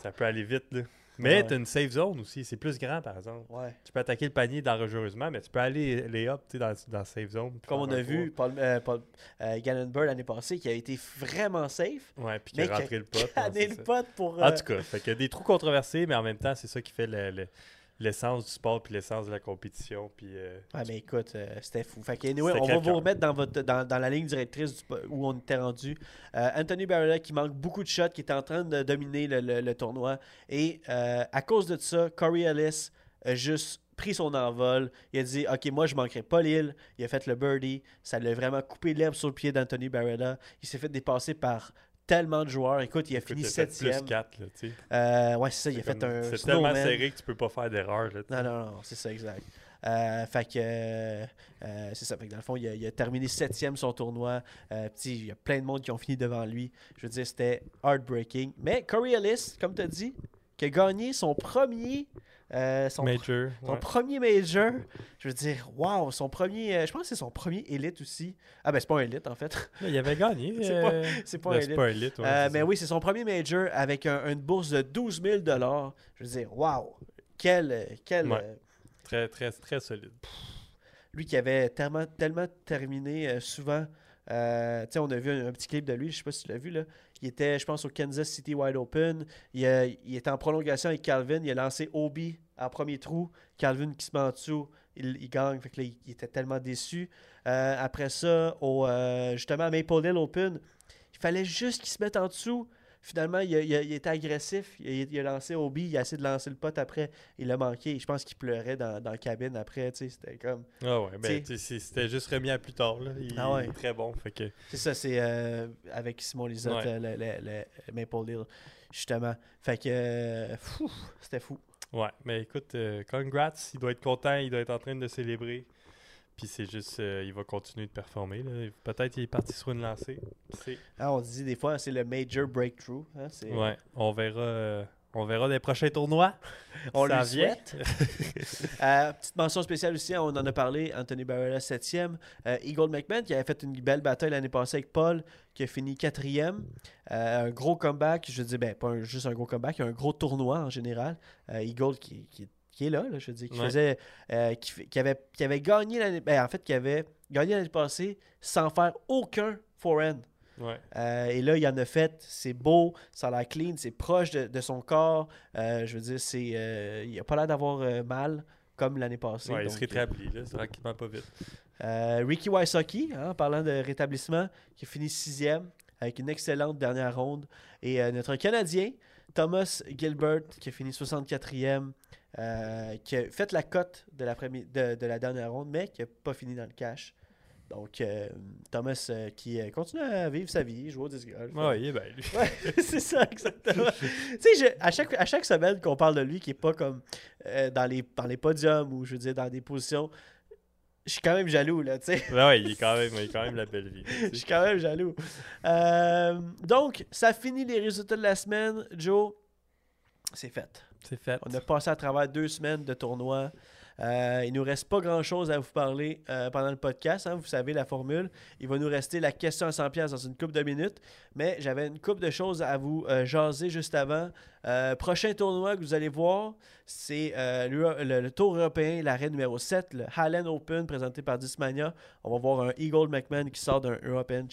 Ça peut aller vite, là. Mais t'as une safe zone aussi, c'est plus grand par exemple. Ouais. Tu peux attaquer le panier dangereusement, mais tu peux aller les up dans safe zone. Comme on a vu Paul Gallenberg l'année passée qui a été vraiment safe. Ouais, puis qui a rentré le pot. En tout cas, fait qu'il y a des trous controversés, mais en même temps, c'est ça qui fait l'essence du sport puis l'essence de la compétition. Puis, mais écoute, c'était fou. Fait que, anyway, on va vous remettre dans la ligne directrice où on était rendu. Anthony Barela qui manque beaucoup de shots, qui est en train de dominer le tournoi. Et à cause de ça, Corey Ellis a juste pris son envol. Il a dit « Ok, moi, je ne manquerai pas l'île. » Il a fait le birdie. Ça l'a vraiment coupé l'herbe sur le pied d'Anthony Barela. Il s'est fait dépasser par... tellement de joueurs. Écoute, il a fini 7e. +4, là, tu sais. Ouais, c'est ça, il a fait un snowman. C'est tellement serré que tu peux pas faire d'erreur, là. Non, c'est ça, exact. C'est ça. Fait que dans le fond, il a terminé 7e son tournoi. Il y a plein de monde qui ont fini devant lui. Je veux dire, c'était heartbreaking. Mais Corey Ellis, comme tu as dit, qui a gagné son premier... premier major, je veux dire, wow, son premier, je pense que c'est son premier élite aussi. Ah ben, c'est pas un élite en fait. Il avait gagné. c'est pas un élite. Mais oui, c'est son premier major avec une bourse de 12 000 $. Je veux dire, wow, très, très, très solide. Lui qui avait tellement terminé souvent. On a vu un petit clip de lui, je sais pas si tu l'as vu là. Il était, je pense, au Kansas City Wide Open. Il était en prolongation avec Calvin. Il a lancé OB en premier trou. Calvin qui se met en dessous. il gagne. Fait que là, il était tellement déçu. Après ça, justement, à Maple Hill Open, il fallait juste qu'il se mette en dessous. Finalement, il était agressif. Il a lancé au bille. Il a essayé de lancer le putt après. Il l'a manqué. Je pense qu'il pleurait dans la cabine après. C'était comme. Ah ouais, ben, c'était juste remis à plus tard. Là. Il est très bon. Fait que... C'est ça, c'est avec Simon Lizotte, le Maple Hill, justement. Fait que c'était fou. Ouais, mais écoute, congrats. Il doit être content. Il doit être en train de célébrer. Puis c'est juste, il va continuer de performer. Là. Peut-être qu'il est parti sur une lancée. On dit des fois, c'est le major breakthrough. Hein, on verra des prochains tournois. On le souhaite. Petite mention spéciale aussi, on en a parlé, Anthony Barela 7e. Eagle McMahon qui avait fait une belle bataille l'année passée avec Paul, qui a fini 4e. Un gros comeback, je dis, ben pas juste un gros comeback, un gros tournoi en général. Eagle qui est là, je veux dire, qui avait gagné l'année... Ben, en fait, qui avait gagné l'année passée sans faire aucun forehand. Ouais. Et là, il en a fait. C'est beau, ça a l'air clean, c'est proche de son corps. Je veux dire, il a pas l'air d'avoir mal comme l'année passée. Ouais, donc, il se rétablit, là, c'est tranquillement pas vite. Ricky Wysocki, en parlant de rétablissement, qui a fini 6e avec une excellente dernière ronde. Et notre Canadien, Thomas Gilbert, qui a fini 64e. Qui a fait la cote de la dernière ronde, mais qui n'a pas fini dans le cash. Donc, Thomas qui continue à vivre sa vie, jouer au disc golf. Oui, il est bien, lui. Ouais, c'est ça, exactement. Tu sais, à chaque semaine qu'on parle de lui, qui n'est pas comme dans les podiums ou, je veux dire, dans des positions, je suis quand même jaloux, là, tu sais. Oui, il est quand même la belle vie. Je suis quand même jaloux. Donc, ça finit les résultats de la semaine. Joe, c'est fait. C'est fait. On a passé à travers 2 semaines de tournoi. Il ne nous reste pas grand-chose à vous parler pendant le podcast. Hein, vous savez la formule. Il va nous rester la question à 100$ dans une couple de minutes. Mais j'avais une couple de choses à vous jaser juste avant. Prochain tournoi que vous allez voir, c'est le Tour européen, l'arrêt numéro 7, le Hallen Open, présenté par Discmania. On va voir un Eagle McMahon qui sort d'un European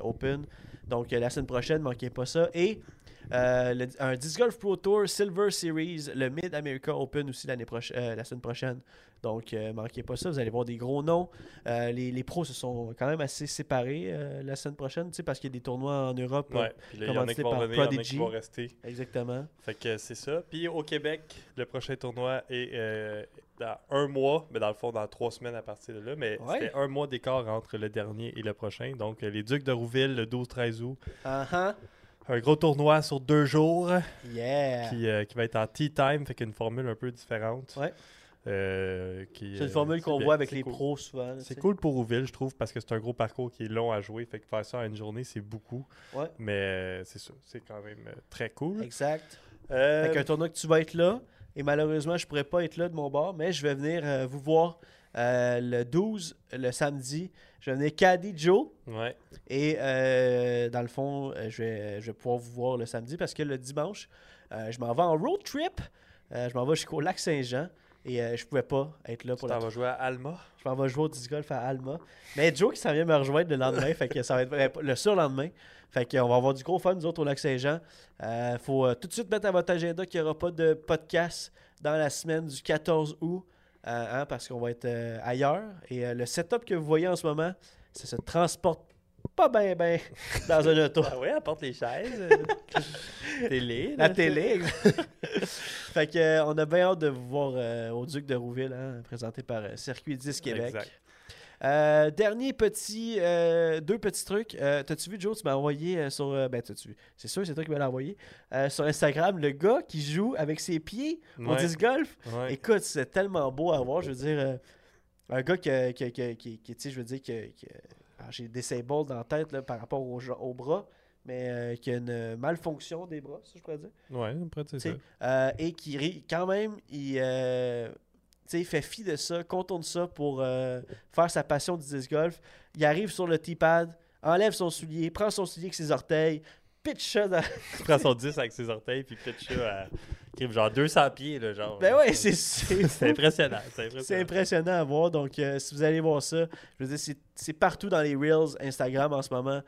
Open. Donc, la semaine prochaine, ne manquez pas ça. Et... un Disc Golf Pro Tour Silver Series, le Mid-America Open aussi la semaine prochaine. Donc, manquez pas ça, vous allez voir des gros noms. Les pros se sont quand même assez séparés la semaine prochaine, tu sais, parce qu'il y a des tournois en Europe. Ouais, puis là, il y en a qui vont revenir, il y en a qui vont rester. Exactement. Fait que c'est ça. Puis au Québec, le prochain tournoi est dans 1 mois, mais dans le fond, dans 3 semaines à partir de là. Mais c'était 1 mois d'écart entre le dernier et le prochain. Donc, les Ducs de Rouville, le 12-13 août. Un gros tournoi sur 2 jours qui va être en tea time, fait qu'une formule un peu différente. Ouais. C'est une formule qu'on voit avec les pros souvent. C'est cool pour Rouville, je trouve, parce que c'est un gros parcours qui est long à jouer. Fait que faire ça en une journée, c'est beaucoup. Ouais. Mais c'est sûr, c'est quand même très cool. Exact. Fait qu'un tournoi que tu vas être là, et malheureusement, je pourrais pas être là de mon bord, mais je vais venir vous voir. Le 12, le samedi, je vais venir caddy Joe. Ouais. Et dans le fond, je vais pouvoir vous voir le samedi parce que le dimanche, je m'en vais en road trip. Je m'en vais jusqu'au lac Saint-Jean et je pouvais pas être là pour la. Tu vas jouer à Alma. Je m'en vais jouer au disc golf à Alma. Mais Joe qui s'en vient me rejoindre le lendemain, fait que ça va être le surlendemain. Fait qu'on va avoir du gros fun, nous autres, au lac Saint-Jean. Faut tout de suite mettre à votre agenda qu'il n'y aura pas de podcast dans la semaine du 14 août. Hein, parce qu'on va être ailleurs et le setup que vous voyez en ce moment, ça se transporte pas bien dans un auto. Ah oui, on porte les chaises, télé, la télé. Fait qu'on a bien hâte de vous voir au Duc de Rouville, hein, présenté par Circuit 10 Québec. Exact. Dernier petit 2 petits trucs. T'as-tu vu, Joe, tu m'as envoyé sur t'as-tu vu? C'est sûr, c'est toi qui me l'as envoyé sur Instagram, le gars qui joue avec ses pieds au disc golf. Ouais. Écoute, c'est tellement beau à voir. Je veux dire, un gars qui tu sais, je veux dire que j'ai des disables dans la tête là, par rapport aux bras, mais qui a une malfonction des bras, ça je pourrais dire. Ouais, c'est ça. Et qui rit quand même, il fait fi de ça, contourne ça pour faire sa passion du disc golf. Il arrive sur le tee-pad, enlève son soulier, prend son soulier avec ses orteils, pitch ça dans... Il prend son 10 avec ses orteils, puis pitch ça à genre 200 pieds. Là, genre, ben ouais, c'est impressionnant. C'est impressionnant à voir. Donc, si vous allez voir ça, je veux dire, c'est partout dans les Reels Instagram en ce moment.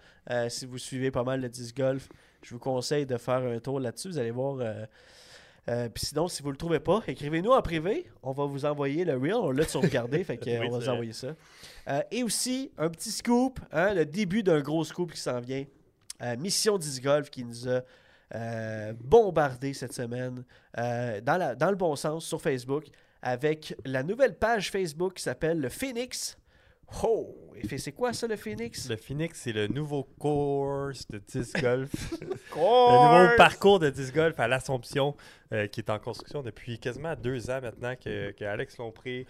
Si vous suivez pas mal le disc golf, je vous conseille de faire un tour là-dessus. Vous allez voir... Puis sinon, si vous ne le trouvez pas, écrivez-nous en privé. On va vous envoyer le reel. On l'a sauvegardé, fait qu'on va vous envoyer ça. Et aussi, un petit scoop, hein, le début d'un gros scoop qui s'en vient. Mission Disc Golf qui nous a bombardé cette semaine dans le bon sens sur Facebook avec la nouvelle page Facebook qui s'appelle le Phoenix. Oh! Et c'est quoi ça, le Phoenix? Le Phoenix, c'est le nouveau course de disc golf. Le nouveau parcours de disc golf à l'Assomption qui est en construction depuis quasiment 2 ans maintenant que Alex Lemprière,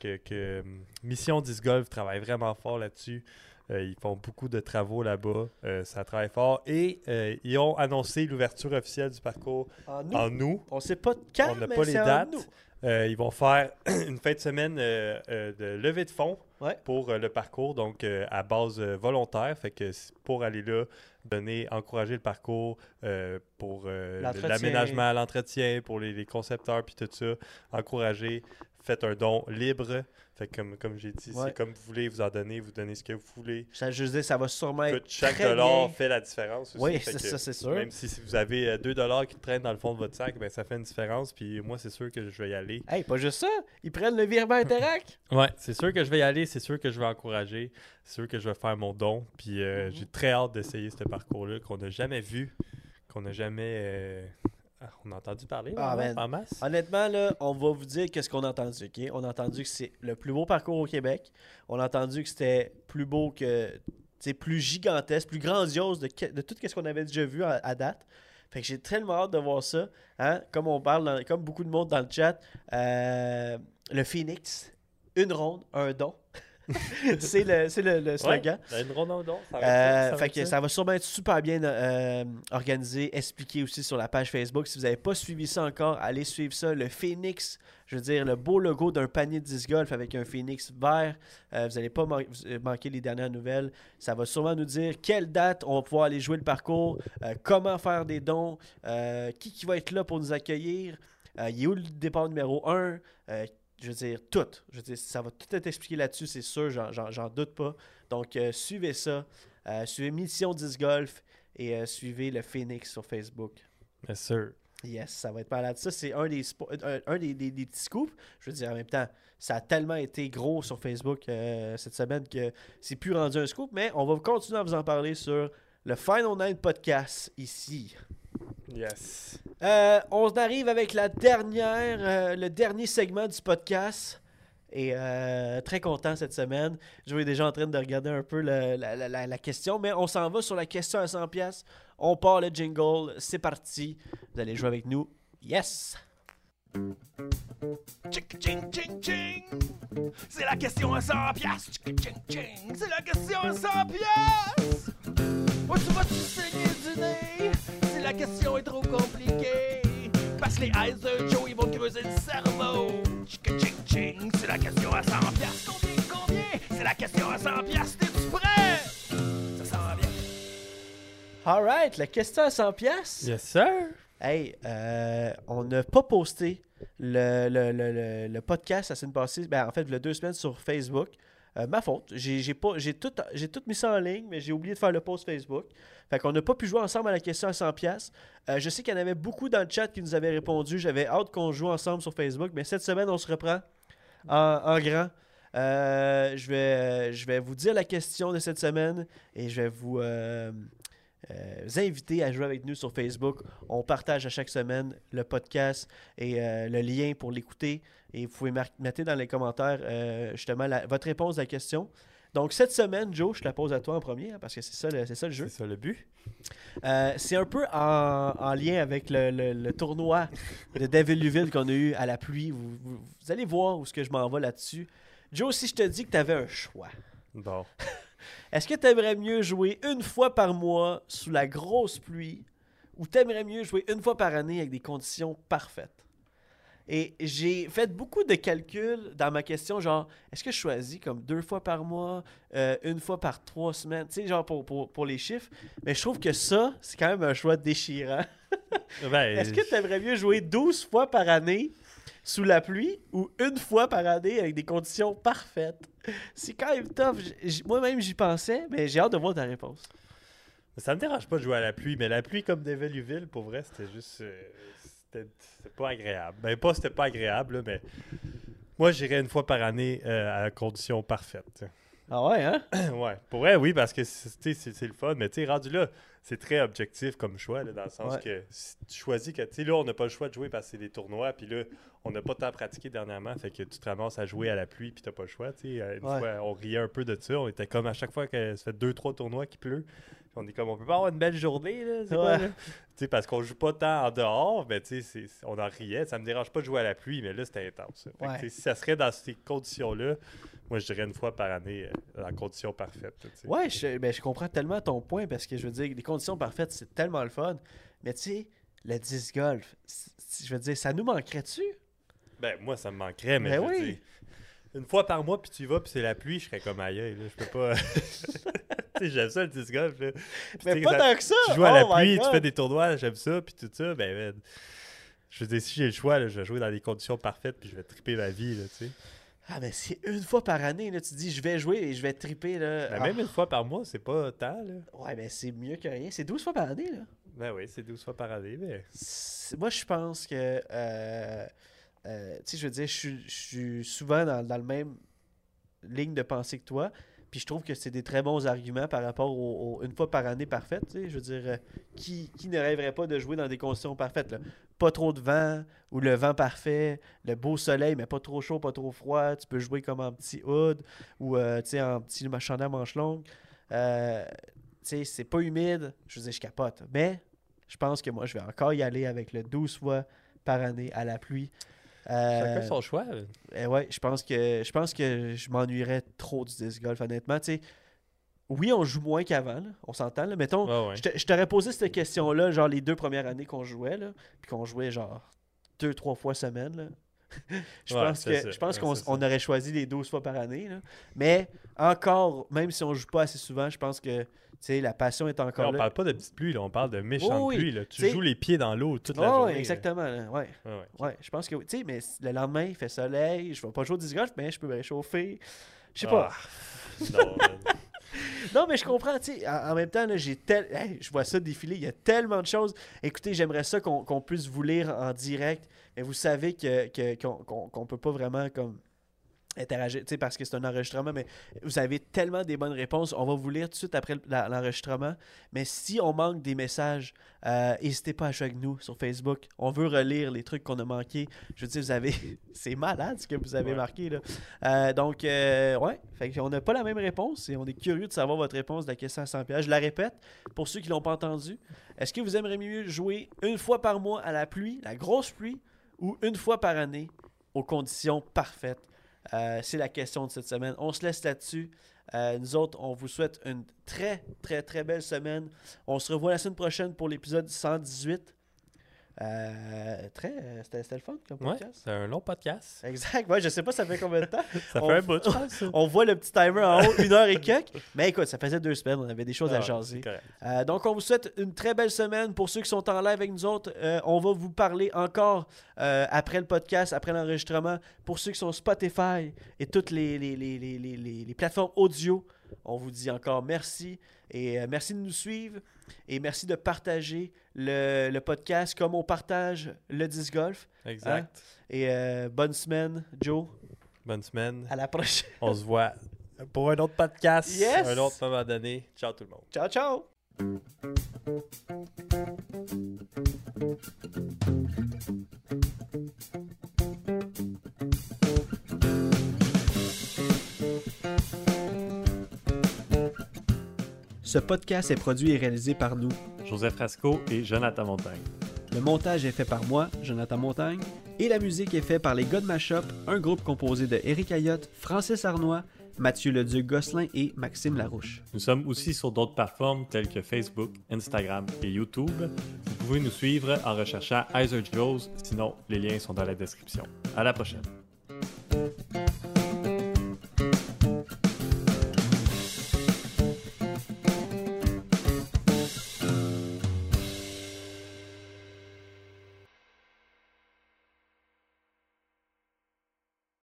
que Mission Disc Golf travaille vraiment fort là-dessus. Ils font beaucoup de travaux là-bas. Ça travaille fort. Et ils ont annoncé l'ouverture officielle du parcours en août. On ne sait pas quand, on n'a pas les dates. Ils vont faire une fin de semaine de levée de fonds pour le parcours, donc à base volontaire. Fait que pour aller là, encourager le parcours pour l'aménagement, l'entretien, pour les concepteurs, puis tout ça, encourager. Faites un don libre. Fait que comme j'ai dit, c'est comme vous voulez, vous en donnez, vous donnez ce que vous voulez. Ça, je dis, ça va sûrement être chaque dollar bien. Fait la différence aussi. Oui, ça, c'est sûr. Même si vous avez 2 $ qui traînent dans le fond de votre sac, ben ça fait une différence. Puis moi, c'est sûr que je vais y aller. Hey, pas juste ça. Ils prennent le virement Interac. Ouais, c'est sûr que je vais y aller. C'est sûr que je vais encourager. C'est sûr que je vais faire mon don. Puis j'ai très hâte d'essayer ce parcours-là qu'on n'a jamais vu, qu'on n'a jamais... On a entendu parler en masse. Honnêtement, là, on va vous dire qu'est-ce qu'on a entendu. Okay? On a entendu que c'est le plus beau parcours au Québec. On a entendu que c'était plus beau que... C'est plus gigantesque, plus grandiose de tout ce qu'on avait déjà vu à date. Fait que j'ai tellement hâte de voir ça. Hein? Comme on parle, comme beaucoup de monde dans le chat, le Phoenix, une ronde, un don. c'est le slogan. Une ronde, un don. Ça va sûrement être super bien organisé, expliqué aussi sur la page Facebook. Si vous n'avez pas suivi ça encore, allez suivre ça. Le Phoenix, je veux dire, le beau logo d'un panier de disc golf avec un phoenix vert. Vous n'allez pas manquer les dernières nouvelles. Ça va sûrement nous dire quelle date on va pouvoir aller jouer le parcours, comment faire des dons, qui va être là pour nous accueillir, il est où le départ numéro 1, je veux dire, tout. Je veux dire, ça va tout être expliqué là-dessus, c'est sûr, j'en doute pas. Donc, suivez ça. Suivez Mission Disc Golf et suivez le Phoenix sur Facebook. Bien sûr. Yes, ça va être malade. Ça, c'est un des petits scoops. Je veux dire, en même temps, ça a tellement été gros sur Facebook cette semaine que c'est plus rendu un scoop, mais on va continuer à vous en parler sur le Final Nine Podcast ici. Yes. On arrive avec le dernier segment du podcast. Et très content cette semaine. Je suis déjà en train de regarder un peu la question, mais on s'en va sur la question à 100$. On part le jingle. C'est parti. Vous allez jouer avec nous. Yes! Tchik, tchik, tchik, tchik. C'est la question à 100$. Tchik, tchik, tchik. C'est la question à 100$. Où tu vas-tu saigner du nez? La question est trop compliquée, parce que les HyzerJoes, ils vont creuser le cerveau. Tchik tchik tchik, c'est la question à 100$. Combien? C'est la question à 100$. T'es-tu prêt? Ça sent bien. All right, la question à 100$. Yes, sir. Hey, on n'a pas posté le podcast la semaine passée, ben en fait, il y a 2 semaines sur Facebook. Ma faute, j'ai tout mis ça en ligne, mais j'ai oublié de faire le post Facebook. Fait qu'on n'a pas pu jouer ensemble à la question à 100$. Je sais qu'il y en avait beaucoup dans le chat qui nous avaient répondu. J'avais hâte qu'on joue ensemble sur Facebook, mais cette semaine, on se reprend en grand. Je vais vous dire la question de cette semaine et je vais vous inviter à jouer avec nous sur Facebook. On partage à chaque semaine le podcast et le lien pour l'écouter. Et vous pouvez mettre dans les commentaires justement votre réponse à la question. Donc, cette semaine, Joe, je te la pose à toi en premier, hein, parce que c'est ça le jeu. C'est ça le but. C'est un peu en lien avec le tournoi de Développuville qu'on a eu à la pluie. Vous allez voir où est-ce que je m'en vais là-dessus. Joe, si je te dis que tu avais un choix. Bon. Est-ce que tu aimerais mieux jouer une fois par mois sous la grosse pluie ou tu aimerais mieux jouer une fois par année avec des conditions parfaites? Et j'ai fait beaucoup de calculs dans ma question, genre, est-ce que je choisis comme 2 fois par mois, une fois par 3 semaines, tu sais, genre pour les chiffres. Mais je trouve que ça, c'est quand même un choix déchirant. Ben, est-ce que tu aimerais mieux jouer 12 fois par année sous la pluie ou une fois par année avec des conditions parfaites? C'est quand même tough. Moi-même, j'y pensais, mais j'ai hâte de voir ta réponse. Ça me dérange pas de jouer à la pluie, mais la pluie comme Développuville, pour vrai, c'était juste... C'était pas agréable. Ben pas c'était pas agréable, là, mais moi j'irais une fois par année à condition parfaite. T'sais. Ah ouais, hein? Ouais. Pour vrai, oui, parce que c'est le fun, mais tu sais, rendu là, c'est très objectif comme choix, là, dans le sens que si tu choisis que, tu sais, là, on n'a pas le choix de jouer parce que c'est des tournois, puis là, on n'a pas tant pratiqué dernièrement, fait que tu te ramasses à jouer à la pluie, puis t'as pas le choix, tu sais. Une fois, on riait un peu de ça, on était comme à chaque fois que ça fait 2-3 tournois qu'il pleut, on est comme, on peut pas avoir une belle journée, là, c'est quoi, là? Tu sais, parce qu'on joue pas tant en dehors, mais tu sais, on en riait, ça me dérange pas de jouer à la pluie, mais là, c'était intense. Fait que, si ça serait dans ces conditions-là, moi, je dirais une fois par année, la condition parfaite. T'sais. Ouais, je comprends tellement ton point, parce que je veux dire, les conditions parfaites, c'est tellement le fun. Mais tu sais, le disc golf, je veux dire, ça nous manquerait-tu? Ben, moi, ça me manquerait, mais ben je veux dire, une fois par mois, puis tu y vas, puis c'est la pluie, je serais comme aïe, là, je peux pas... Tu sais, j'aime ça, le disc golf. Là. Puis, mais pas tant que ça! Tu joues à la pluie, tu fais des tournois, j'aime ça, puis tout ça, ben... Je veux dire, si j'ai le choix, là, je vais jouer dans des conditions parfaites, puis je vais triper ma vie, là, tu sais. Ah, mais c'est une fois par année, là, tu dis, je vais jouer et je vais triper, là. Ben, même une fois par mois, c'est pas tant, là. Ouais, mais c'est mieux que rien. C'est 12 fois par année, là. Ben oui, c'est 12 fois par année, mais... Moi, je pense que... tu sais, je veux dire, je suis souvent dans le même ligne de pensée que toi, puis je trouve que c'est des très bons arguments par rapport au une fois par année parfaite, tu sais, je veux dire, qui ne rêverait pas de jouer dans des conditions parfaites, là? Pas trop de vent, ou le vent parfait, le beau soleil, mais pas trop chaud, pas trop froid, tu peux jouer comme en petit hood, ou, tu sais, en petit chandail à manches longues, tu sais, c'est pas humide, je veux dire, je capote, mais je pense que moi, je vais encore y aller avec le 12 fois par année à la pluie. Chacun son choix. Ouais, je pense que je m'ennuierais trop du disc golf, honnêtement. T'sais, oui, on joue moins qu'avant, là, on s'entend. Là. Mettons, je t'aurais posé cette question-là, genre les 2 premières années qu'on jouait, là, puis qu'on jouait genre 2-3 fois semaine. Là. Je pense qu'on aurait choisi les 12 fois par année. Là. Mais encore, même si on joue pas assez souvent, je pense que la passion est encore là. On parle pas de petite pluie, là, on parle de méchante pluie. Là. Tu joues les pieds dans l'eau toute la journée. Oui, exactement. Là. Ouais, je pense que tu sais, mais le lendemain, il fait soleil. Je vais pas jouer au disc golf, mais je peux me réchauffer. Je sais pas. Non, non, mais je comprends. En même temps, là, hey, je vois ça défiler. Il y a tellement de choses. Écoutez, j'aimerais ça qu'on puisse vous lire en direct. Mais vous savez qu'on ne peut pas vraiment comme interagir, tu sais, parce que c'est un enregistrement, mais vous avez tellement des bonnes réponses. On va vous lire tout de suite après l'enregistrement. Mais si on manque des messages, n'hésitez pas à jouer avec nous sur Facebook. On veut relire les trucs qu'on a manqués. Je veux dire, vous avez... c'est malade ce que vous avez marqué, là. Fait qu'on n'a pas la même réponse et on est curieux de savoir votre réponse de la question à 100$. Je la répète, pour ceux qui ne l'ont pas entendu. Est-ce que vous aimeriez mieux jouer une fois par mois à la pluie, la grosse pluie, ou une fois par année, aux conditions parfaites? C'est la question de cette semaine. On se laisse là-dessus. Nous autres, on vous souhaite une très, très, très belle semaine. On se revoit la semaine prochaine pour l'épisode 118. C'était le fun comme podcast. C'est un long podcast. Exact. Je sais pas ça fait combien de temps. Ça fait un bout de temps, ça. On voit le petit timer en haut, 1 heure et quelques. Mais écoute, ça faisait 2 semaines, on avait des choses à jaser. Donc, on vous souhaite une très belle semaine. Pour ceux qui sont en live avec nous autres, on va vous parler encore après le podcast, après l'enregistrement. Pour ceux qui sont Spotify et toutes les plateformes audio, on vous dit encore merci et merci de nous suivre et merci de partager le podcast comme on partage le disc golf. Exact. Hein? Et bonne semaine, Joe. Bonne semaine. À la prochaine. On se voit pour un autre podcast, un autre moment donné. Ciao tout le monde. Ciao, ciao. Ce podcast est produit et réalisé par nous, Joseph Frasco et Jonathan Montagne. Le montage est fait par moi, Jonathan Montagne, et la musique est faite par les gars de Mashup, un groupe composé de Éric Ayotte, Francis Arnois, Mathieu Leduc-Gosselin et Maxime Larouche. Nous sommes aussi sur d'autres plateformes telles que Facebook, Instagram et YouTube. Vous pouvez nous suivre en recherchant HyzerJoes, sinon les liens sont dans la description. À la prochaine!